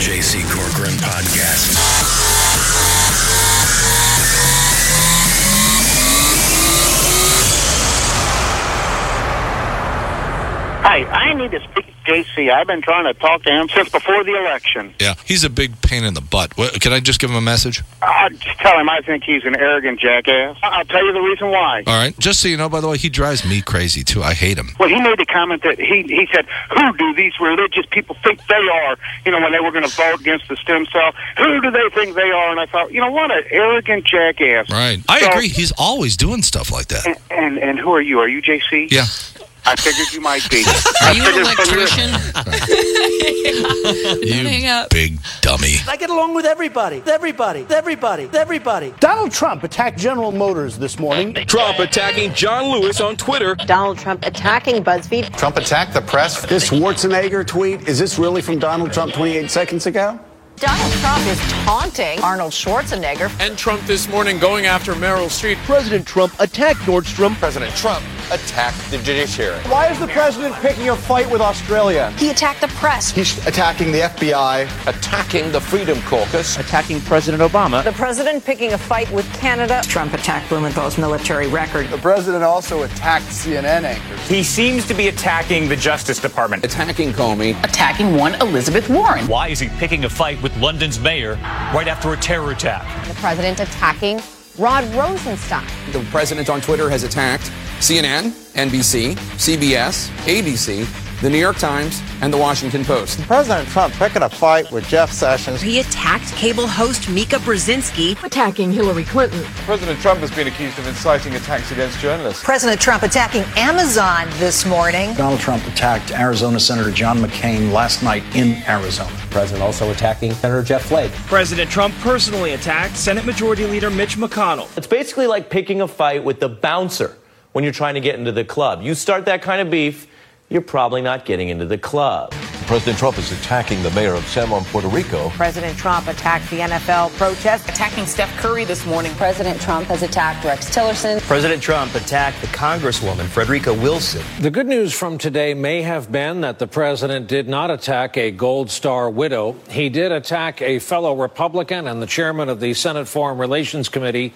J.C. Corcoran Podcast. Hi, I need to speak to J.C. I've been trying to talk to him since before the election. Yeah, he's a big pain in the butt. What, can I just give him a message? I'll just tell him I think he's an arrogant jackass. I'll tell you the reason why. All right. Just so you know, by the way, he drives me crazy, too. I hate him. Well, he made the comment that he said, who do these religious people think they are? You know, when they were going to vote against the stem cell, who do they think they are? And I thought, you know, what an arrogant jackass. Right. I agree. He's always doing stuff like that. And who are you? Are you J.C.? Yeah. I figured you might be. Are you an electrician? You big dummy. I get along with everybody. Everybody. Donald Trump attacked General Motors this morning. Trump attacking John Lewis on Twitter. Donald Trump attacking BuzzFeed. Trump attacked the press. This Schwarzenegger tweet, is this really from Donald Trump 28 seconds ago? Donald Trump is taunting Arnold Schwarzenegger. And Trump this morning going after Meryl Streep. President Trump attacked Nordstrom. President Trump attacked the judiciary. Why is the president picking a fight with Australia? He attacked the press. He's attacking the FBI. Attacking the Freedom Caucus. Attacking President Obama. The president picking a fight with Canada. Trump attacked Blumenthal's military record. The president also attacked CNN anchors. He seems to be attacking the Justice Department. Attacking Comey. Attacking one Elizabeth Warren. Why is he picking a fight with London's mayor right after a terror attack? The president attacking Rod Rosenstein. The president on Twitter has attacked CNN, NBC, CBS, ABC, The New York Times, and The Washington Post. President Trump picking a fight with Jeff Sessions. He attacked cable host Mika Brzezinski. Attacking Hillary Clinton. President Trump has been accused of inciting attacks against journalists. President Trump attacking Amazon this morning. Donald Trump attacked Arizona Senator John McCain last night in Arizona. The president also attacking Senator Jeff Flake. President Trump personally attacked Senate Majority Leader Mitch McConnell. It's basically like picking a fight with the bouncer when you're trying to get into the club. You start that kind of beef, you're probably not getting into the club. President Trump is attacking the mayor of San Juan, Puerto Rico. President Trump attacked the NFL protest. Attacking Steph Curry this morning. President Trump has attacked Rex Tillerson. President Trump attacked the Congresswoman, Frederica Wilson. The good news from today may have been that the president did not attack a Gold Star widow. He did attack a fellow Republican and the chairman of the Senate Foreign Relations Committee,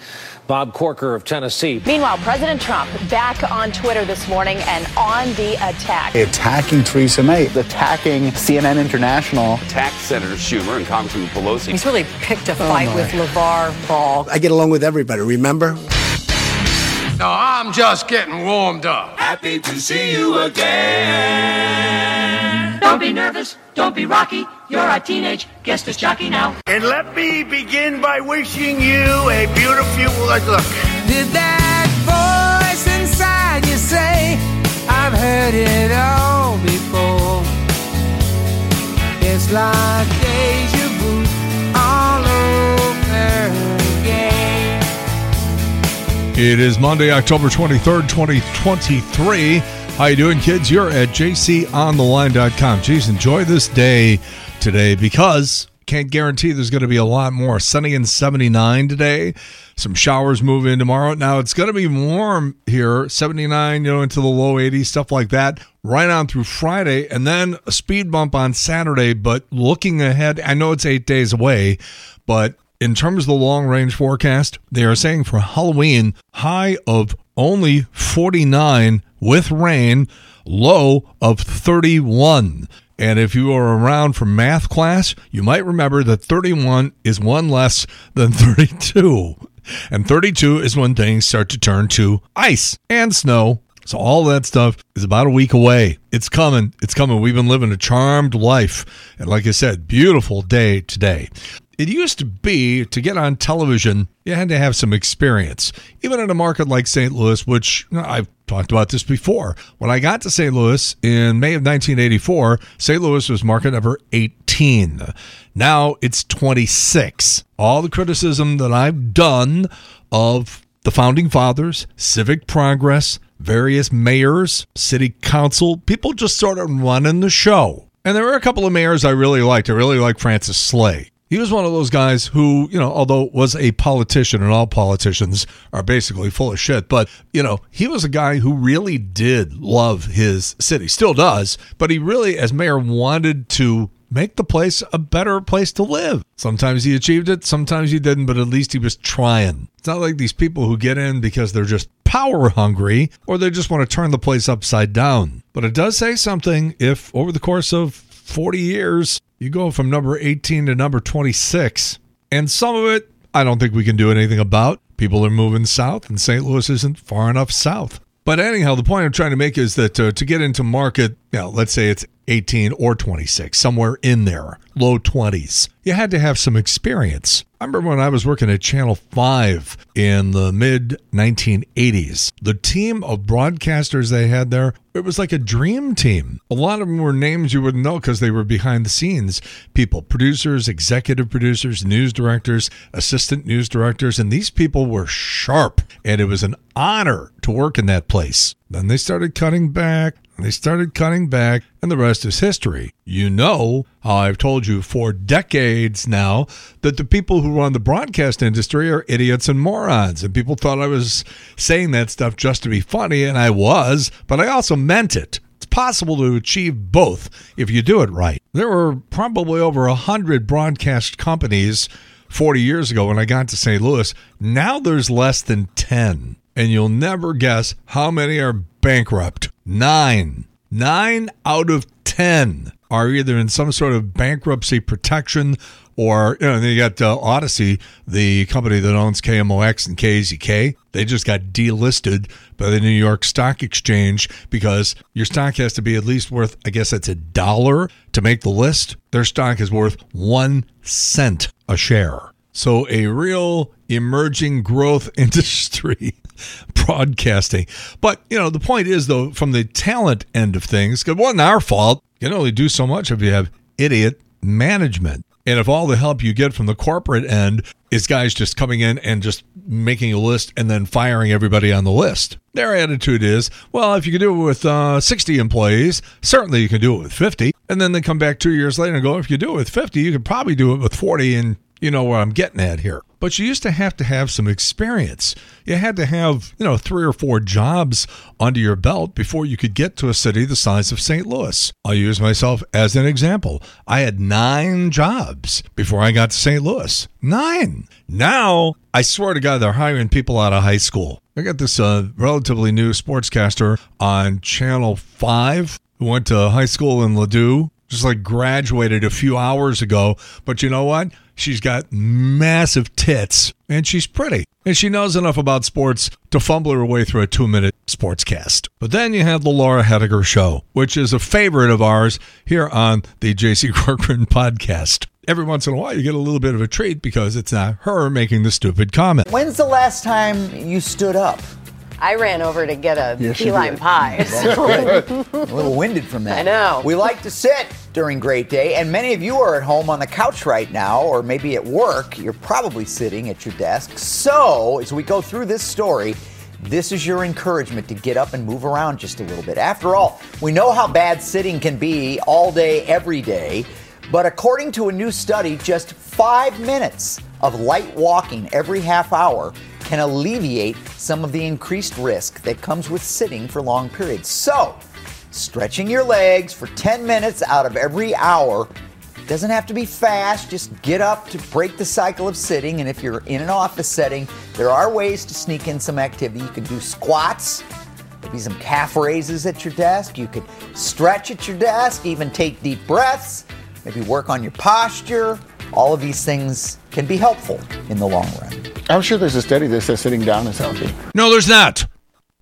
Bob Corker of Tennessee. Meanwhile, President Trump back on Twitter this morning and on the attack. Attacking Theresa May, attacking CNN International. Attacked Senator Schumer and Congressman Pelosi. He's really picked a fight with LeVar Ball. I get along with everybody, remember? No, I'm just getting warmed up. Happy to see you again. Don't be nervous. Don't be rocky. You're a teenage guest disc jockey now. And let me begin by wishing you a beautiful look. Did that voice inside you say, I've heard it all before? It's like deja vu all over again. It is Monday, October 23rd, 2023. How you doing, kids? You're at jcontheline.com. Geez, enjoy this day today because can't guarantee there's going to be a lot more. Sunny and 79 today. Some showers move in tomorrow. Now, it's going to be warm here, 79, into the low 80s, stuff like that, right on through Friday, and then a speed bump on Saturday. But looking ahead, I know it's 8 days away, but in terms of the long-range forecast, they are saying for Halloween, high of only 49 with rain, low of 31. And if you are around for math class, you might remember that 31 is one less than 32. And 32 is when things start to turn to ice and snow. So all that stuff is about a week away. It's coming. It's coming. We've been living a charmed life. And like I said, beautiful day today. It used to be, to get on television, you had to have some experience. Even in a market like St. Louis, which I've talked about this before. When I got to St. Louis in May of 1984, St. Louis was market number 18. Now it's 26. All the criticism that I've done of the Founding Fathers, civic progress, various mayors, city council, people just sort of running the show. And there were a couple of mayors I really liked. I really liked Francis Slay. He was one of those guys who, although was a politician, and all politicians are basically full of shit, but, he was a guy who really did love his city. Still does, but he really, as mayor, wanted to make the place a better place to live. Sometimes he achieved it, sometimes he didn't, but at least he was trying. It's not like these people who get in because they're just power hungry or they just want to turn the place upside down. But it does say something if over the course of 40 years, you go from number 18 to number 26. And some of it, I don't think we can do anything about. People are moving south and St. Louis isn't far enough south. But anyhow, the point I'm trying to make is that to get into market, you know, let's say it's 18 or 26, somewhere in there, low 20s, you had to have some experience. I remember when I was working at Channel 5 in the mid-1980s, the team of broadcasters they had there, it was like a dream team. A lot of them were names you wouldn't know because they were behind the scenes people, producers, executive producers, news directors, assistant news directors, and these people were sharp, and it was an honor to work in that place. Then they started cutting back. And the rest is history. You know how I've told you for decades now that the people who run the broadcast industry are idiots and morons, and people thought I was saying that stuff just to be funny, and I was, but I also meant it. It's possible to achieve both if you do it right. There were probably over 100 broadcast companies 40 years ago when I got to St. Louis. Now there's less than 10, and you'll never guess how many are bankrupt. Nine out of 10 are either in some sort of bankruptcy protection or, you know, then you got Odyssey, the company that owns KMOX and KZK. They just got delisted by the New York Stock Exchange because your stock has to be at least worth, I guess it's $1 to make the list. Their stock is worth 1 cent a share. So a real emerging growth industry, broadcasting. But, you know, the point is, though, from the talent end of things, because it wasn't our fault. You can only do so much if you have idiot management. And if all the help you get from the corporate end is guys just coming in and just making a list and then firing everybody on the list. Their attitude is, well, if you can do it with 60 employees, certainly you can do it with 50. And then they come back 2 years later and go, if you do it with 50, you could probably do it with 40 and you know where I'm getting at here. But you used to have some experience. You had to have, you know, 3 or 4 jobs under your belt before you could get to a city the size of St. Louis. I'll use myself as an example. I had 9 jobs before I got to St. Louis. 9. Now, I swear to God, they're hiring people out of high school. I got this relatively new sportscaster on Channel 5 who went to high school in Ladue. Just like graduated a few hours ago, but you know what? She's got massive tits and she's pretty and she knows enough about sports to fumble her way through a 2-minute sportscast. But then you have the Laura Hediger Show, which is a favorite of ours here on the JC Corcoran podcast. Every once in a while, you get a little bit of a treat because it's not her making the stupid comment. When's the last time you stood up? I ran over to get a key lime pie. So. A little winded from that. I know. We like to sit during Great Day, and many of you are at home on the couch right now, or maybe at work. You're probably sitting at your desk. So, as we go through this story, this is your encouragement to get up and move around just a little bit. After all, we know how bad sitting can be all day, every day. But according to a new study, just 5 minutes of light walking every half hour can alleviate some of the increased risk that comes with sitting for long periods. So, stretching your legs for 10 minutes out of every hour doesn't have to be fast. Just get up to break the cycle of sitting. And if you're in an office setting, there are ways to sneak in some activity. You can do squats, maybe some calf raises at your desk. You could stretch at your desk, even take deep breaths, maybe work on your posture. All of these things can be helpful in the long run. I'm sure there's a study that says sitting down is healthy. No, there's not.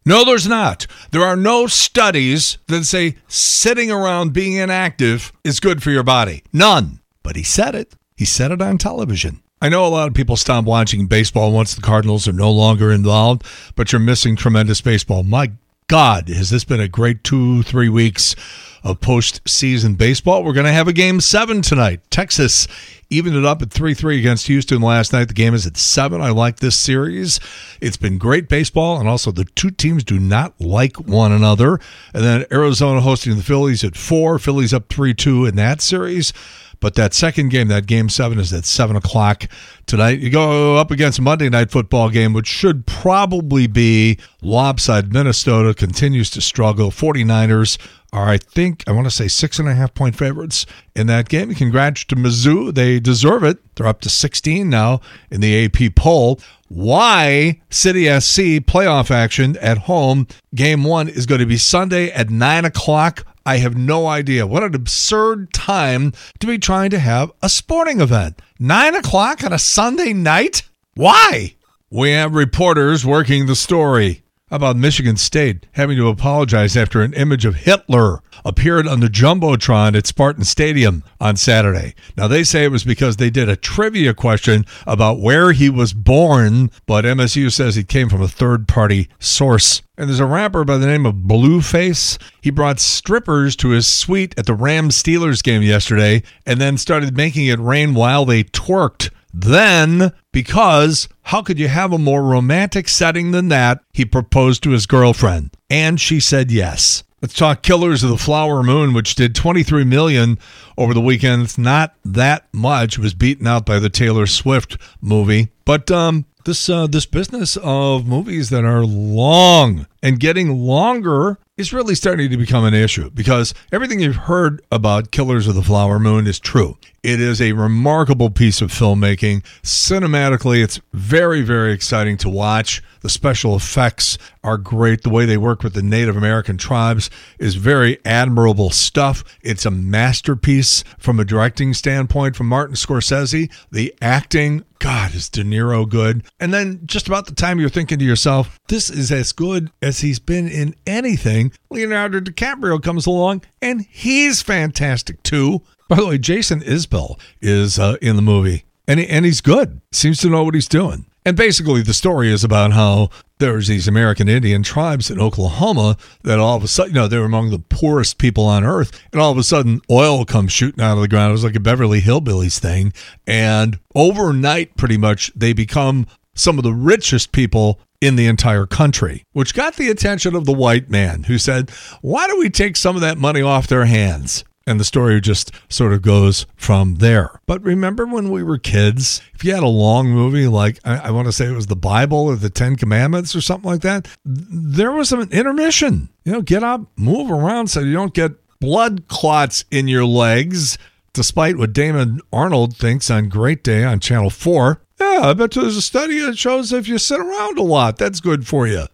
There are no studies that say sitting around being inactive is good for your body. None. But he said it. He said it on television. I know a lot of people stop watching baseball once the Cardinals are no longer involved, but you're missing tremendous baseball. My God, has this been a great 2-3 weeks of postseason baseball? We're going to have a Game 7 tonight. Texas evened it up at 3-3 against Houston last night. The game is at 7. I like this series. It's been great baseball, and also the two teams do not like one another. And then Arizona hosting the Phillies at 4. Phillies up 3-2 in that series. But that second game, that Game 7, is at 7 o'clock tonight. You go up against a Monday night football game, which should probably be lopsided. Minnesota continues to struggle. 49ers are, I think, I want to say 6.5-point favorites in that game. Congrats to Mizzou. They deserve it. They're up to 16 now in the AP poll. Why City SC playoff action at home. Game one is going to be Sunday at 9 o'clock. I have no idea. What an absurd time to be trying to have a sporting event. 9 o'clock on a Sunday night? Why? We have reporters working the story about Michigan State having to apologize after an image of Hitler appeared on the Jumbotron at Spartan Stadium on Saturday. Now, they say it was because they did a trivia question about where he was born, but MSU says it came from a third-party source. And there's a rapper by the name of Blueface. He brought strippers to his suite at the Rams-Steelers game yesterday and then started making it rain while they twerked. Then, because how could you have a more romantic setting than that, he proposed to his girlfriend, and she said yes. Let's talk Killers of the Flower Moon, which did $23 million over the weekend. It's not that much. It was beaten out by the Taylor Swift movie. But this business of movies that are long and getting longer is really starting to become an issue, because everything you've heard about Killers of the Flower Moon is true. It is a remarkable piece of filmmaking. Cinematically, it's very, very exciting to watch. The special effects are great. The way they work with the Native American tribes is very admirable stuff. It's a masterpiece from a directing standpoint from Martin Scorsese. The acting, God, is De Niro good. And then just about the time you're thinking to yourself, this is as good as he's been in anything, Leonardo DiCaprio comes along and he's fantastic too. By the way, Jason Isbell is in the movie, and he's good. Seems to know what he's doing. And basically the story is about how there's these American Indian tribes in Oklahoma that all of a sudden, they're among the poorest people on earth. And all of a sudden, oil comes shooting out of the ground. It was like a Beverly Hillbillies thing. And overnight, pretty much, they become some of the richest people in the entire country, which got the attention of the white man who said, why don't we take some of that money off their hands? And the story just sort of goes from there. But remember when we were kids, if you had a long movie, like I want to say it was the Bible or the Ten Commandments or something like that, there was an intermission. Get up, move around so you don't get blood clots in your legs, despite what Damon Arnold thinks on Great Day on Channel 4. Yeah, I bet there's a study that shows if you sit around a lot, that's good for you.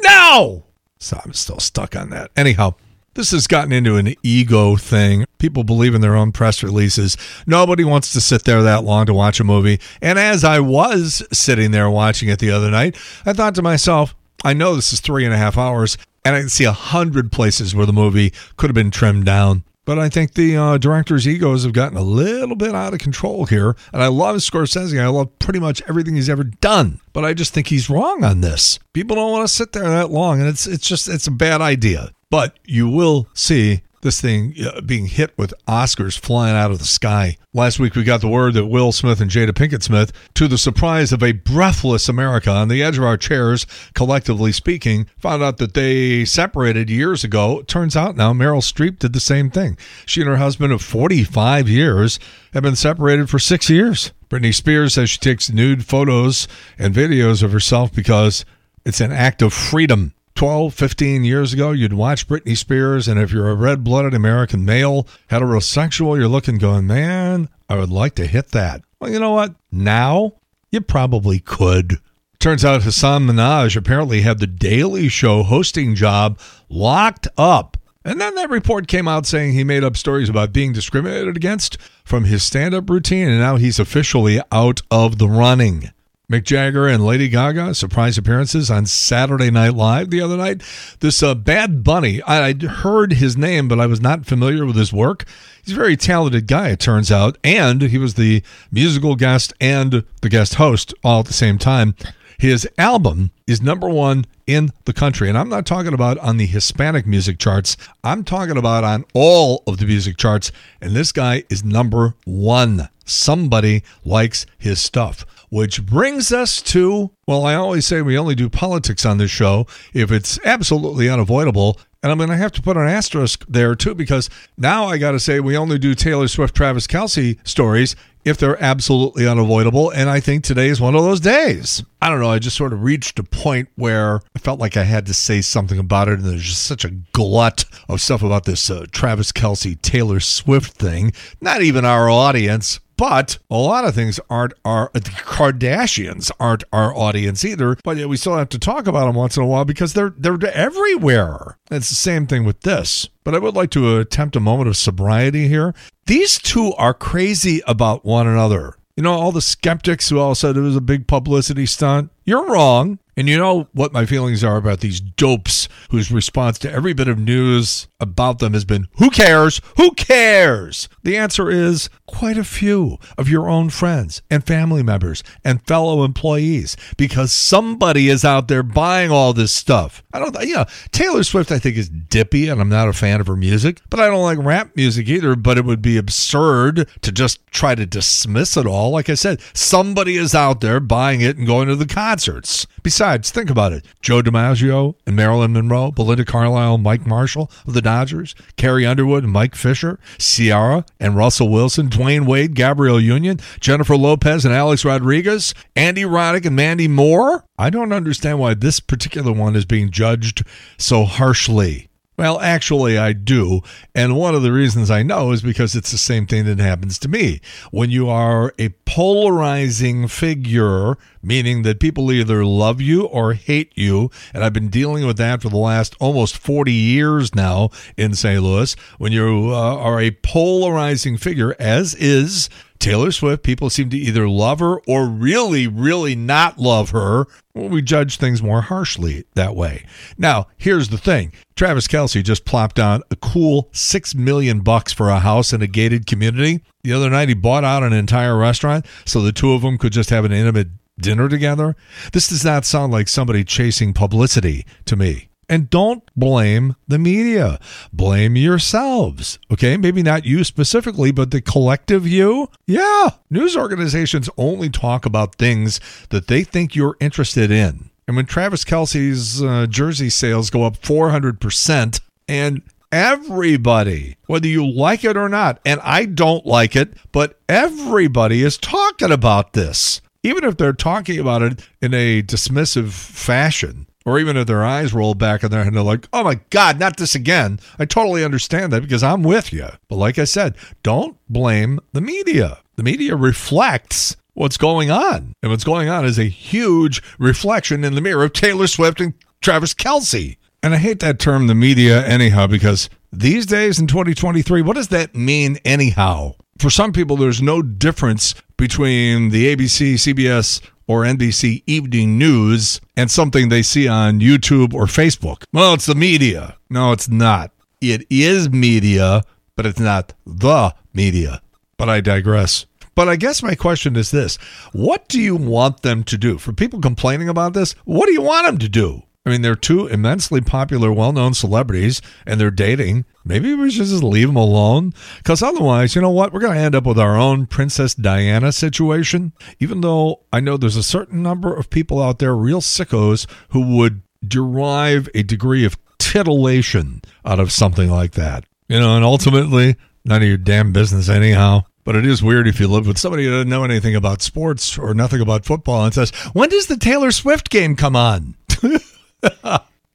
No! So I'm still stuck on that. Anyhow. This has gotten into an ego thing. People believe in their own press releases. Nobody wants to sit there that long to watch a movie. And as I was sitting there watching it the other night, I thought to myself, I know this is 3.5 hours, and I can see 100 places where the movie could have been trimmed down. But I think the director's egos have gotten a little bit out of control here. And I love Scorsese. I love pretty much everything he's ever done. But I just think he's wrong on this. People don't want to sit there that long. And it's a bad idea. But you will see this thing being hit with Oscars flying out of the sky. Last week, we got the word that Will Smith and Jada Pinkett Smith, to the surprise of a breathless America on the edge of our chairs, collectively speaking, found out that they separated years ago. It turns out now Meryl Streep did the same thing. She and her husband of 45 years have been separated for 6 years. Britney Spears says she takes nude photos and videos of herself because it's an act of freedom. 12, 15 years ago, you'd watch Britney Spears, and if you're a red-blooded American male, heterosexual, you're looking going, man, I would like to hit that. Well, you know what? Now, you probably could. Turns out Hassan Minhaj apparently had the Daily Show hosting job locked up. And then that report came out saying he made up stories about being discriminated against from his stand-up routine, and now he's officially out of the running. Mick Jagger and Lady Gaga, surprise appearances on Saturday Night Live the other night. This Bad Bunny, I'd heard his name, but I was not familiar with his work. He's a very talented guy, it turns out, and he was the musical guest and the guest host all at the same time. His album is #1 in the country, and I'm not talking about on the Hispanic music charts. I'm talking about on all of the music charts, and this guy is #1. Somebody likes his stuff. Which brings us to, well, I always say we only do politics on this show if it's absolutely unavoidable. And I'm going to have to put an asterisk there, too, because now I got to say we only do Taylor Swift, Travis Kelce stories if they're absolutely unavoidable. And I think today is one of those days. I don't know. I just sort of reached a point where I felt like I had to say something about it. And there's just such a glut of stuff about this Travis Kelce, Taylor Swift thing. Not even our audience. But a lot of things aren't our, the Kardashians aren't our audience either, but yet we still have to talk about them once in a while because they're everywhere. It's the same thing with this. But I would like to attempt a moment of sobriety here. These two are crazy about one another. You know, all the skeptics who all said it was a big publicity stunt. You're wrong. And you know what my feelings are about these dopes whose response to every bit of news about them has been, who cares? Who cares? The answer is quite a few of your own friends and family members and fellow employees, because somebody is out there buying all this stuff. Taylor Swift, I think, is dippy, and I'm not a fan of her music, but I don't like rap music either, but it would be absurd to just try to dismiss it all. Like I said, somebody is out there buying it and going to the concerts. Besides, think about it. Joe DiMaggio and Marilyn Monroe, Belinda Carlisle and Mike Marshall of the Dodgers, Carrie Underwood and Mike Fisher, Ciara and Russell Wilson, Dwayne Wade, Gabrielle Union, Jennifer Lopez and Alex Rodriguez, Andy Roddick and Mandy Moore. I don't understand why this particular one is being judged so harshly. Well, actually, I do. And one of the reasons I know is because it's the same thing that happens to me. When you are a polarizing figure, meaning that people either love you or hate you, and I've been dealing with that for the last almost 40 years now in St. Louis, when you are a polarizing figure, as is Taylor Swift, people seem to either love her or really, really not love her. We judge things more harshly that way. Now, here's the thing. Travis Kelce just plopped down a cool $6 million for a house in a gated community. The other night, he bought out an entire restaurant so the two of them could just have an intimate dinner together. This does not sound like somebody chasing publicity to me. And don't blame the media. Blame yourselves, okay? Maybe not you specifically, but the collective you. Yeah, news organizations only talk about things that they think you're interested in. And when Travis Kelce's jersey sales go up 400%, and everybody, whether you like it or not, and I don't like it, but everybody is talking about this. Even if they're talking about it in a dismissive fashion, or even if their eyes roll back in their head and they're like, oh my God, not this again. I totally understand that because I'm with you. But like I said, don't blame the media. The media reflects what's going on. And what's going on is a huge reflection in the mirror of Taylor Swift and Travis Kelce. And I hate that term, the media, anyhow, because these days in 2023, what does that mean anyhow? For some people, there's no difference between the ABC, CBS, or NBC evening news and something they see on YouTube or Facebook. Well, it's the media. No, it's not. It is media, but it's not the media. But I digress. But I guess my question is this. What do you want them to do? For people complaining about this, what do you want them to do? I mean, they're two immensely popular, well-known celebrities, and they're dating. Maybe we should just leave them alone, because otherwise, you know what? We're going to end up with our own Princess Diana situation, even though I know there's a certain number of people out there, real sickos, who would derive a degree of titillation out of something like that. You know, and ultimately, none of your damn business anyhow. But it is weird if you live with somebody who doesn't know anything about sports or nothing about football and says, when does the Taylor Swift game come on?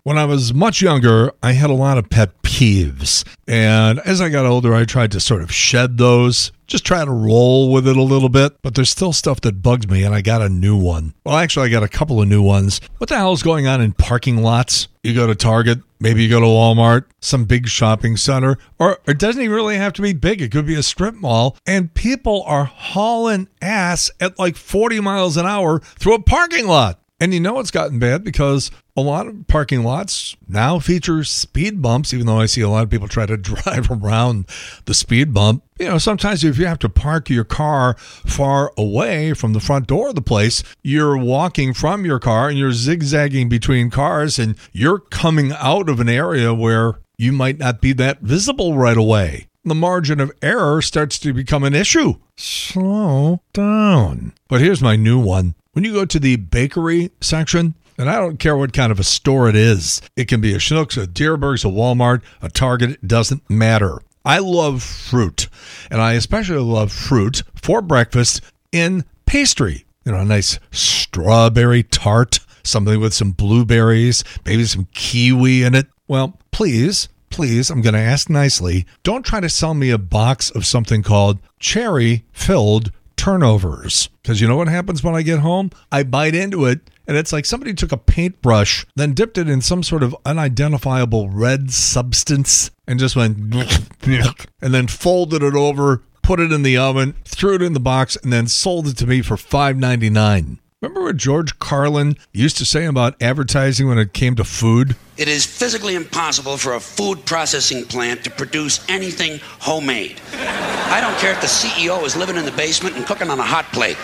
When I was much younger, I had a lot of pet peeves, and as I got older, I tried to sort of shed those, just try to roll with it a little bit, but there's still stuff that bugs me, and I got a new one. Well, actually, I got a couple of new ones. What the hell is going on in parking lots? You go to Target, maybe you go to Walmart, some big shopping center, or it doesn't even really have to be big. It could be a strip mall, and people are hauling ass at like 40 miles an hour through a parking lot. And you know it's gotten bad because a lot of parking lots now feature speed bumps, even though I see a lot of people try to drive around the speed bump. You know, sometimes if you have to park your car far away from the front door of the place, you're walking from your car and you're zigzagging between cars and you're coming out of an area where you might not be that visible right away. The margin of error starts to become an issue. Slow down. But here's my new one. When you go to the bakery section, And I don't care what kind of a store it is. It can be a Schnucks, a Dierbergs, a Walmart, a Target. It doesn't matter. I love fruit, and I especially love fruit for breakfast in pastry. You know, a nice strawberry tart, something with some blueberries, maybe some kiwi in it. Well, please, I'm going to ask nicely, don't try to sell me a box of something called cherry-filled turnovers. Because you know what happens when I get home? I bite into it, and it's like somebody took a paintbrush, then dipped it in some sort of unidentifiable red substance, and just went, and then folded it over, put it in the oven, threw it in the box, and then sold it to me for $5.99. Remember what George Carlin used to say about advertising when it came to food? It is physically impossible for a food processing plant to produce anything homemade. I don't care if the CEO is living in the basement and cooking on a hot plate.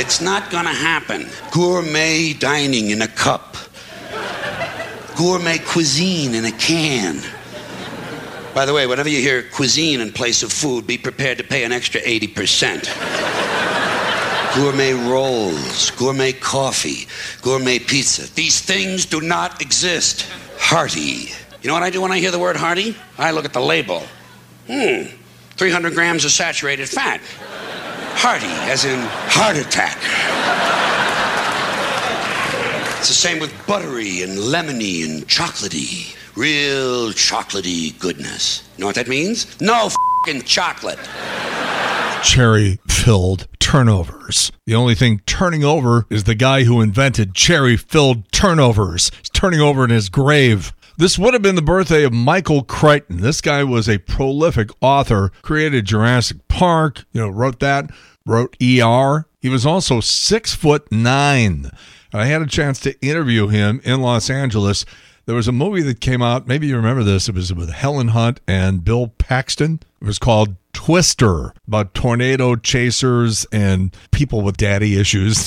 It's not going to happen. Gourmet dining in a cup. Gourmet cuisine in a can. By the way, whenever you hear cuisine in place of food, be prepared to pay an extra 80%. Gourmet rolls, gourmet coffee, gourmet pizza. These things do not exist. Hearty. You know what I do when I hear the word hearty? I look at the label. 300 grams of saturated fat. Hearty, as in heart attack. It's the same with buttery and lemony and chocolatey. Real chocolatey goodness. You know what that means? No f***ing chocolate. Cherry-filled turnovers. The only thing turning over is the guy who invented cherry-filled turnovers. He's turning over in his grave. This would have been the birthday of Michael Crichton. This guy was a prolific author, created Jurassic Park, wrote that, wrote ER. He was also 6'9". I had a chance to interview him in Los Angeles. There was a movie that came out, maybe you remember this, it was with Helen Hunt and Bill Paxton. It was called Twister, about tornado chasers and people with daddy issues.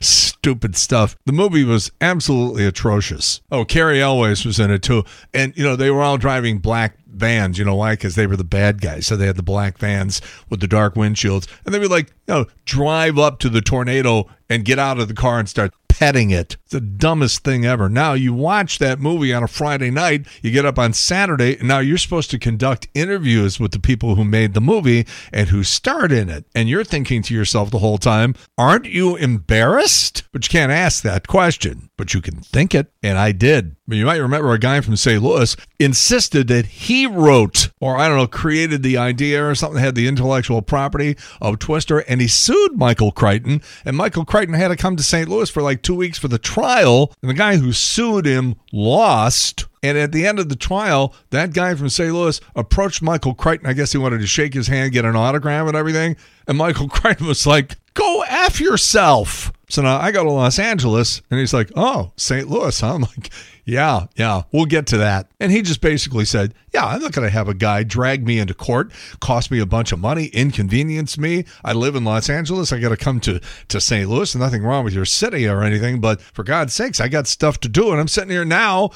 Stupid stuff. The movie was absolutely atrocious. Oh, Carrie Elwes was in it too. And, they were all driving black vans. You know why? Because they were the bad guys. So they had the black vans with the dark windshields. And they would drive up to the tornado and get out of the car and start petting it. It's the dumbest thing ever. Now, you watch that movie on a Friday night, you get up on Saturday, and now you're supposed to conduct interviews with the people who made the movie and who starred in it. And you're thinking to yourself the whole time, aren't you embarrassed? But you can't ask that question, but you can think it. And I did. You might remember a guy from St. Louis insisted that he wrote, or I don't know, created the idea or something, had the intellectual property of Twister, and he sued Michael Crichton. And Michael Crichton had to come to St. Louis for 2 weeks for the trial, and the guy who sued him lost. And at the end of the trial, that guy from St. Louis approached Michael Crichton. I guess he wanted to shake his hand, get an autograph and everything. And Michael Crichton was like, go F yourself. So now I go to Los Angeles, and he's like, oh, St. Louis, huh? I'm like, yeah, we'll get to that. And he just basically said, yeah, I'm not going to have a guy drag me into court, cost me a bunch of money, inconvenience me. I live in Los Angeles. I got to come to St. Louis. Nothing wrong with your city or anything, but for God's sakes, I got stuff to do, and I'm sitting here now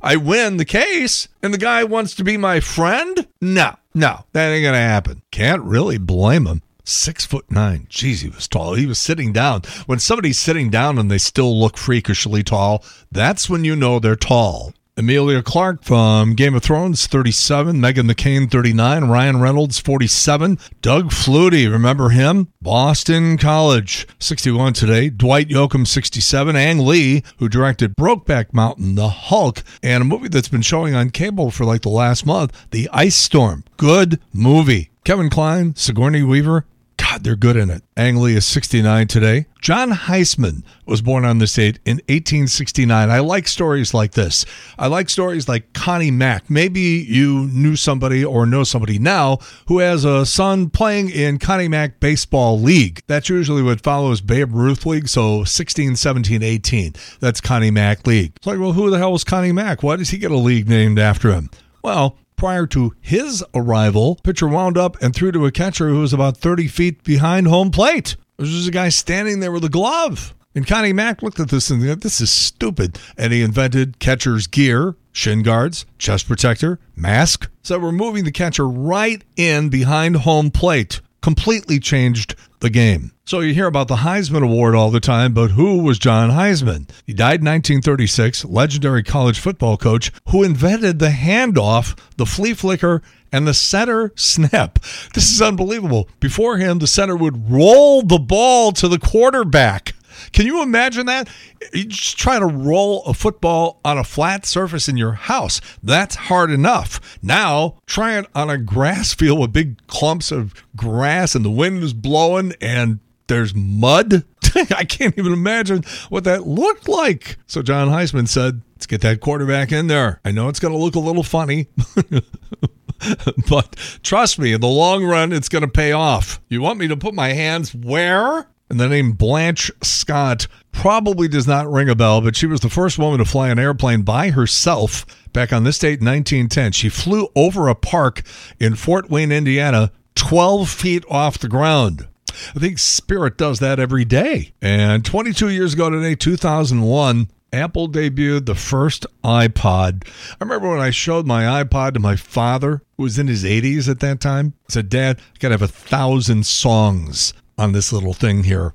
I win the case, and the guy wants to be my friend? No, that ain't going to happen. Can't really blame him. 6'9". Jeez, he was tall. He was sitting down. When somebody's sitting down and they still look freakishly tall, that's when you know they're tall. Emilia Clarke from Game of Thrones, 37. Meghan McCain, 39. Ryan Reynolds, 47. Doug Flutie, remember him? Boston College, 61 today. Dwight Yoakam, 67. Ang Lee, who directed Brokeback Mountain, The Hulk, and a movie that's been showing on cable for the last month, The Ice Storm. Good movie. Kevin Kline, Sigourney Weaver. God, they're good in it. Ang Lee is 69 today. John Heisman was born on this date in 1869. I like stories like this. I like stories like Connie Mack. Maybe you knew somebody or know somebody now who has a son playing in Connie Mack Baseball League. That's usually what follows Babe Ruth League, so 16, 17, 18. That's Connie Mack League. It's like, well, who the hell was Connie Mack? Why does he get a league named after him? Well, prior to his arrival, pitcher wound up and threw to a catcher who was about 30 feet behind home plate. There was just a guy standing there with a glove. And Connie Mack looked at this and said, this is stupid. And he invented catcher's gear, shin guards, chest protector, mask. So we're moving the catcher right in behind home plate. Completely changed the game. So you hear about the Heisman Award all the time, but who was John Heisman? He died in 1936, legendary college football coach who invented the handoff, the flea flicker, and the center snap. This is unbelievable. Before him, the center would roll the ball to the quarterback. Can you imagine that? You just try to roll a football on a flat surface in your house. That's hard enough. Now, try it on a grass field with big clumps of grass and the wind is blowing and there's mud. I can't even imagine what that looked like. So John Heisman said, let's get that quarterback in there. I know it's going to look a little funny. But trust me, in the long run, it's going to pay off. You want me to put my hands where? And the name Blanche Scott probably does not ring a bell, but she was the first woman to fly an airplane by herself back on this date in 1910. She flew over a park in Fort Wayne, Indiana, 12 feet off the ground. I think Spirit does that every day. And 22 years ago today, 2001, Apple debuted the first iPod. I remember when I showed my iPod to my father, who was in his 80s at that time. I said, Dad, I got to have 1,000 songs on this little thing here.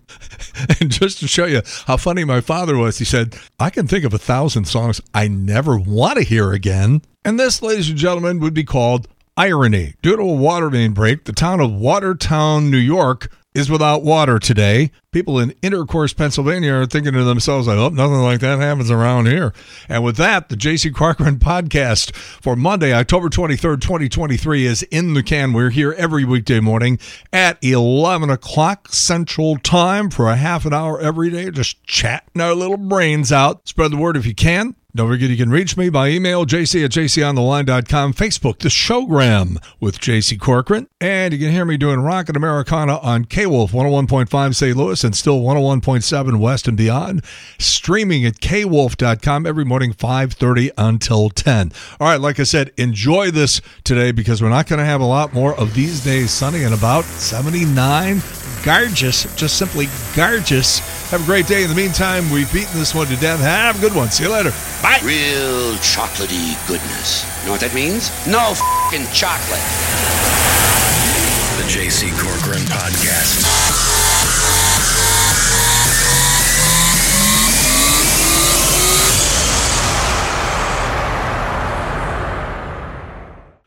And just to show you how funny my father was, he said, I can think of 1,000 songs I never want to hear again. And this, ladies and gentlemen, would be called irony. Due to a water main break, the town of Watertown, New York, is without water today. People in Intercourse, Pennsylvania are thinking to themselves, I hope nothing like that happens around here. And with that, the J.C. Corcoran podcast for Monday, October 23rd, 2023 is in the can. We're here every weekday morning at 11 o'clock Central Time for a half an hour every day, just chatting our little brains out. Spread the word if you can. Don't forget you can reach me by email, jc@jcontheline.com, Facebook, the showgram with JC Corcoran. And you can hear me doing Rockin' Americana on K-Wolf 101.5 St. Louis and still 101.7 West and beyond. Streaming at kwolf.com every morning, 5:30 until 10. All right, like I said, enjoy this today because we're not going to have a lot more of these days. Sunny and about 79. Gorgeous, just simply gorgeous. Have a great day. In the meantime, we've beaten this one to death. Have a good one. See you later. Bye. Real chocolatey goodness. You know what that means? No f***ing chocolate. The J.C. Corcoran Podcast.